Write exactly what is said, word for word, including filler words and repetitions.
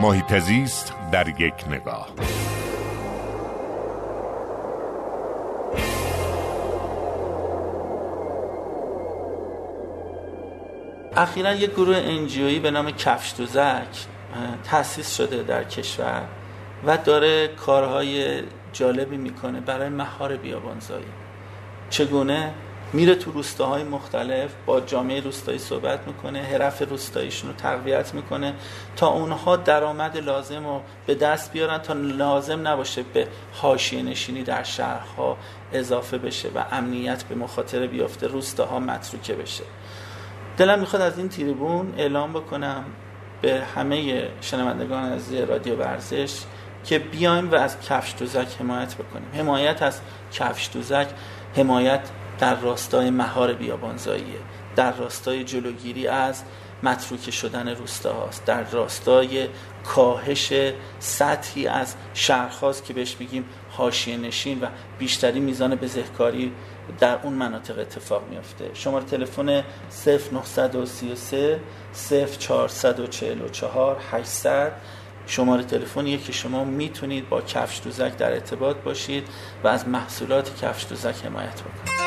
محیط زیست در یک نگاه. اخیراً یک گروه انجیویی به نام کفشدوزک تأسیس شده در کشور و داره کارهای جالبی میکنه برای مهار بیابانزایی. چگونه میره تو روستاهای مختلف با جامعه روستایی صحبت میکنه، حرف روستاییشون رو تقویت میکنه تا اونها درآمد لازم رو به دست بیارن تا لازم نباشه به حاشیه نشینی در شهرها اضافه بشه و امنیت به مخاطره بیافته، روستاها متروکه بشه. دلم میخواد از این تریبون اعلام بکنم به همه شنوندگان از رادیو ورزش که بیایم و از کفشدوزک حمایت بکنیم. حمایت از کفشدوزک، حمایت در راستای مهار بیابانزاییه، در راستای جلوگیری از متروکه شدن روستاهاست، در راستای کاهش سطحی از شهرهاست که بهش میگیم حاشیه نشین و بیشتری میزان بزهکاری در اون مناطق اتفاق میفته. شماره تلفن صفر نه سه سه صفر چهار چهار چهار هشتصد شماره تلفنیه که شما میتونید با کفشدوزک در ارتباط باشید و از محصولات کفشدوزک حمایت بکنید.